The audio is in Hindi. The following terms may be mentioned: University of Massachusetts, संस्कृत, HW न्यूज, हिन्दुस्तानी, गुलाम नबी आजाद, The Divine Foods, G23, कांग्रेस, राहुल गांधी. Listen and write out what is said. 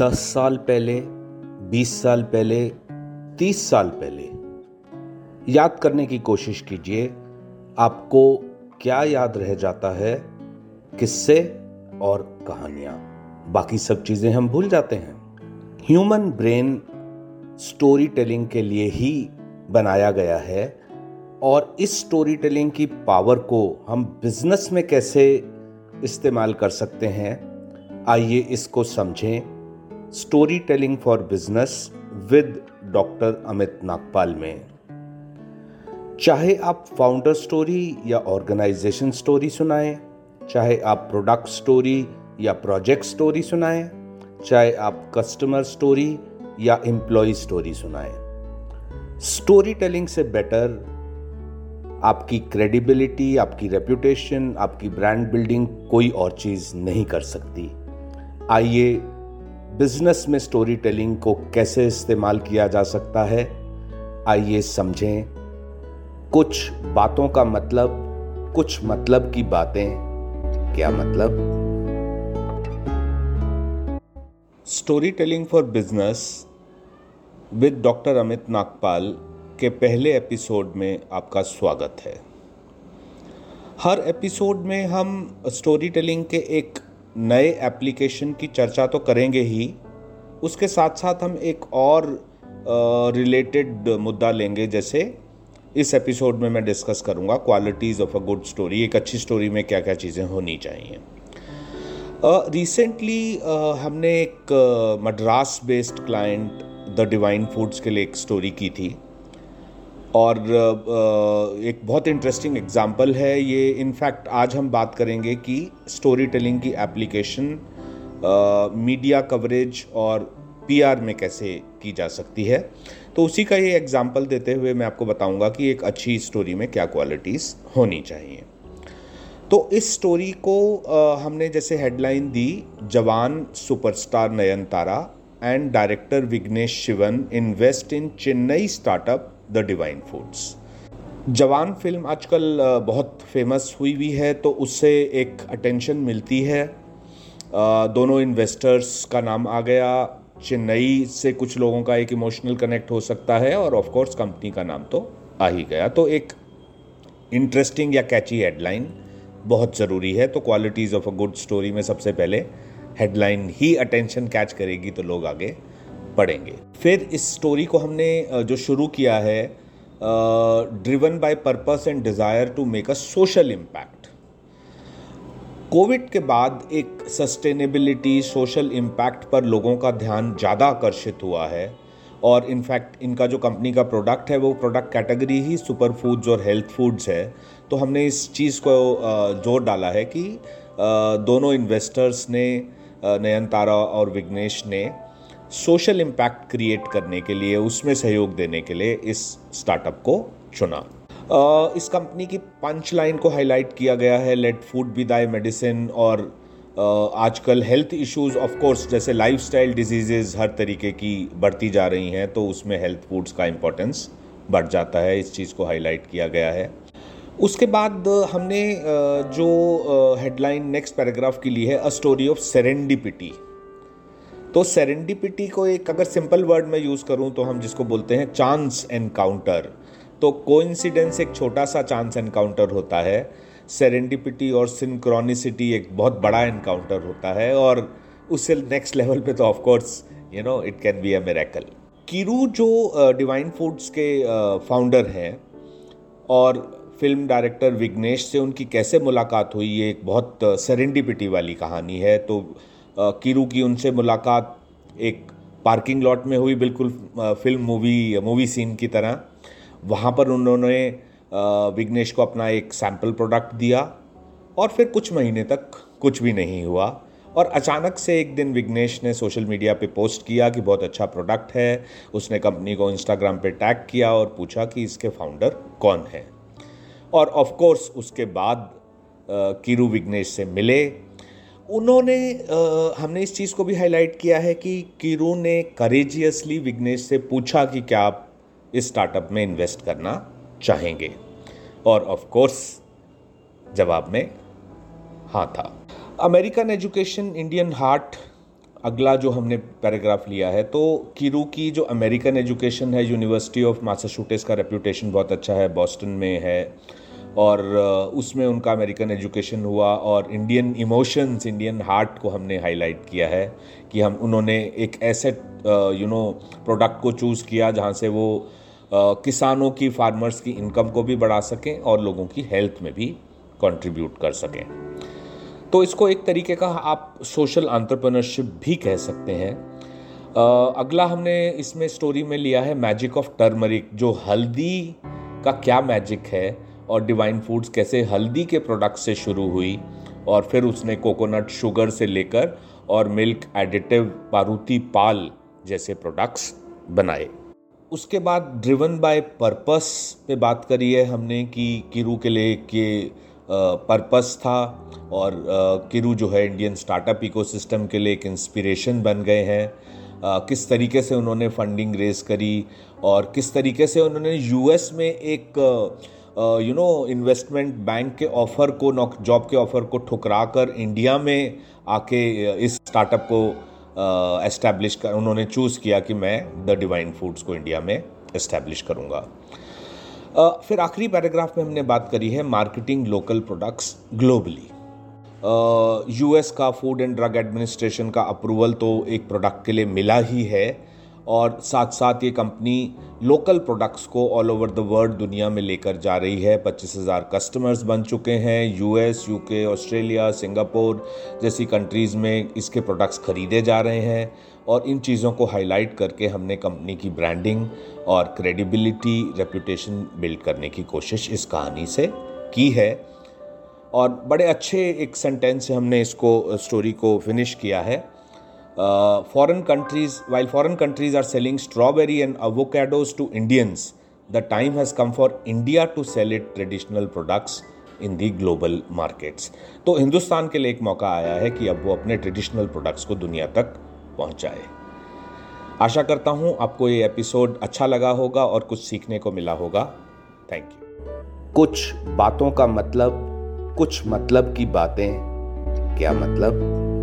10 साल पहले 20 साल पहले 30 साल पहले याद करने की कोशिश कीजिए। आपको क्या याद रह जाता है? किस्से और कहानियाँ, बाकी सब चीज़ें हम भूल जाते हैं। ह्यूमन ब्रेन स्टोरी टेलिंग के लिए ही बनाया गया है और इस स्टोरी टेलिंग की पावर को हम बिजनेस में कैसे इस्तेमाल कर सकते हैं, आइए इसको समझें। Story telling for business with doctor Amit Nagpal में। चाहे आप फाउंडर स्टोरी या ऑर्गेनाइजेशन स्टोरी सुनाएं, चाहे आप प्रोडक्ट स्टोरी या प्रोजेक्ट स्टोरी सुनाएं, चाहे आप कस्टमर स्टोरी या एम्प्लॉई स्टोरी सुनाएं, स्टोरी टेलिंग से बेटर आपकी क्रेडिबिलिटी, आपकी रेप्यूटेशन, आपकी ब्रांड बिल्डिंग कोई और चीज़ नहीं कर सकती। आइए बिजनेस में स्टोरी टेलिंग को कैसे इस्तेमाल किया जा सकता है, आइए समझें। कुछ बातों का मतलब, कुछ मतलब की बातें, क्या मतलब। Story telling for business with doctor Amit Nagpal के पहले एपिसोड में आपका स्वागत है। हर एपिसोड में हम स्टोरी टेलिंग के एक नए एप्लीकेशन की चर्चा तो करेंगे ही, उसके साथ साथ हम एक और रिलेटेड मुद्दा लेंगे। जैसे इस एपिसोड में मैं डिस्कस करूंगा qualities of a good story, एक अच्छी स्टोरी में क्या क्या चीज़ें होनी चाहिए। रिसेंटली हमने एक Madras based client the divine foods के लिए एक स्टोरी की थी और एक बहुत इंटरेस्टिंग एग्जाम्पल है ये। इनफैक्ट आज हम बात करेंगे कि स्टोरी टेलिंग की एप्लीकेशन मीडिया कवरेज और पीआर में कैसे की जा सकती है। तो उसी का ये एग्जाम्पल देते हुए मैं आपको बताऊंगा कि एक अच्छी स्टोरी में क्या क्वालिटीज़ होनी चाहिए। तो इस स्टोरी को हमने जैसे हेडलाइन दी, Jawan superstar Nayanthara and director Vignesh Shivan invest in Chennai startup the divine foods. Jawan film आजकल बहुत फेमस हुई भी है तो उससे एक अटेंशन मिलती है। दोनों इन्वेस्टर्स का नाम आ गया, चेन्नई से कुछ लोगों का एक इमोशनल कनेक्ट हो सकता है और ऑफ कोर्स कंपनी का नाम तो आ ही गया। तो एक इंटरेस्टिंग या कैची हेडलाइन बहुत ज़रूरी है। तो qualities of a good story में सबसे पहले हेडलाइन ही अटेंशन कैच करेगी तो लोग आगे पढ़ेंगे। फिर इस स्टोरी को हमने जो शुरू किया है, driven by purpose and desire to make a social impact. Covid के बाद एक सस्टेनेबिलिटी, सोशल इम्पैक्ट पर लोगों का ध्यान ज़्यादा आकर्षित हुआ है और इनफैक्ट इनका जो कंपनी का प्रोडक्ट है वो प्रोडक्ट कैटेगरी ही सुपर फूड्स और हेल्थ फूड्स है। तो हमने इस चीज़ को जोर डाला है कि दोनों इन्वेस्टर्स ने, नयनतारा और विघ्नेश ने, सोशल इम्पैक्ट क्रिएट करने के लिए, उसमें सहयोग देने के लिए इस स्टार्टअप को चुना। इस कंपनी की पंच लाइन को हाईलाइट किया गया है, let food be thy medicine. और आजकल हेल्थ इश्यूज ऑफ कोर्स जैसे लाइफस्टाइल डिजीजेज हर तरीके की बढ़ती जा रही हैं तो उसमें हेल्थ फूड्स का इम्पोर्टेंस बढ़ जाता है, इस चीज़ को हाईलाइट किया गया है। उसके बाद हमने जो हेडलाइन नेक्स्ट पैराग्राफ की ली है, अ स्टोरी ऑफ सेरेंडिपिटी। तो सेरेंडिपिटी को एक अगर सिंपल वर्ड में यूज़ करूं तो हम जिसको बोलते हैं चांस एनकाउंटर। तो कोइंसिडेंस एक छोटा सा चांस एनकाउंटर होता है, सेरेंडिपिटी और सिंक्रोनिसिटी एक बहुत बड़ा एनकाउंटर होता है और उससे नेक्स्ट लेवल पे तो of course you know it can be a miracle. Kiru जो डिवाइन फूड्स के फाउंडर हैं और फिल्म डायरेक्टर विघ्नेश से उनकी कैसे मुलाकात हुई, ये एक बहुत सेरेंडिपिटी वाली कहानी है। तो किरू की उनसे मुलाकात एक पार्किंग लॉट में हुई, बिल्कुल फिल्म मूवी सीन की तरह। वहाँ पर उन्होंने विघ्नेश को अपना एक सैम्पल प्रोडक्ट दिया और फिर कुछ महीने तक कुछ भी नहीं हुआ और अचानक से एक दिन विघ्नेश ने सोशल मीडिया पे पोस्ट किया कि बहुत अच्छा प्रोडक्ट है। उसने कंपनी को इंस्टाग्राम पे टैग किया और पूछा कि इसके फाउंडर कौन है। और ऑफ कोर्स उसके बाद किरू विघ्नेश से मिले। उन्होंने हमने इस चीज़ को भी हाईलाइट किया है कि किरू ने करेजियसली विघ्नेश से पूछा कि क्या आप इस स्टार्टअप में इन्वेस्ट करना चाहेंगे और ऑफ कोर्स जवाब में हाँ था। अमेरिकन एजुकेशन, इंडियन हार्ट अगला जो हमने पैराग्राफ लिया है, तो किरू की जो अमेरिकन एजुकेशन है, यूनिवर्सिटी ऑफ मैसाचुसेट्स का रेप्यूटेशन बहुत अच्छा है, बॉस्टन में है, और उसमें उनका अमेरिकन एजुकेशन हुआ, और इंडियन इमोशंस, इंडियन हार्ट को हमने हाईलाइट किया है कि हम उन्होंने एक ऐसे प्रोडक्ट को चूज़ किया जहाँ से वो किसानों की, फार्मर्स की इनकम को भी बढ़ा सकें और लोगों की हेल्थ में भी कंट्रीब्यूट कर सकें। तो इसको एक तरीके का आप सोशल एंटरप्रेन्योरशिप भी कह सकते हैं। अगला हमने इसमें स्टोरी में लिया है मैजिक ऑफ टर्मरिक, जो हल्दी का क्या मैजिक है, और डिवाइन फूड्स कैसे हल्दी के प्रोडक्ट से शुरू हुई और फिर उसने कोकोनट शुगर से लेकर और मिल्क एडिटिव, पारूती पाल जैसे प्रोडक्ट्स बनाए। उसके बाद ड्रिवन बाय पर्पस पे बात करी है हमने कि किरू के लिए के पर्पस था, और किरू जो है इंडियन स्टार्टअप इकोसिस्टम के लिए एक इंस्पिरेशन बन गए हैं। किस तरीके से उन्होंने फंडिंग रेज करी और किस तरीके से उन्होंने यूएस में एक इन्वेस्टमेंट बैंक के ऑफ़र को, जॉब के ऑफ़र को ठुकरा कर इंडिया में आके इस स्टार्टअप को एस्टैब्लिश कर, उन्होंने चूज़ किया कि मैं द डिवाइन फूड्स को इंडिया में एस्टैब्लिश करूँगा। फिर आखिरी पैराग्राफ में हमने बात करी है marketing local products globally. US का फूड एंड ड्रग एडमिनिस्ट्रेशन का अप्रूवल तो एक प्रोडक्ट के लिए मिला ही है, और साथ साथ ये कंपनी लोकल प्रोडक्ट्स को ऑल ओवर द वर्ल्ड दुनिया में लेकर जा रही है। 25,000 कस्टमर्स बन चुके हैं। यूएस, यूके, ऑस्ट्रेलिया, सिंगापुर जैसी कंट्रीज़ में इसके प्रोडक्ट्स खरीदे जा रहे हैं, और इन चीज़ों को हाईलाइट करके हमने कंपनी की ब्रांडिंग और क्रेडिबिलिटी, रेप्यूटेशन बिल्ड करने की कोशिश इस कहानी से की है, और बड़े अच्छे एक सेंटेंस से हमने इसको, स्टोरी को फिनिश किया है। While foreign countries are selling strawberry and avocados to Indians, the time has come for India to sell its traditional products in the global markets. तो हिंदुस्तान के लिए एक मौका आया है कि अब वो अपने ट्रेडिशनल प्रोडक्ट्स को दुनिया तक पहुंचाए। आशा करता हूँ आपको ये एपिसोड अच्छा लगा होगा और कुछ सीखने को मिला होगा। Thank you. कुछ बातों का मतलब, कुछ मतलब की बातें, क्या मतलब।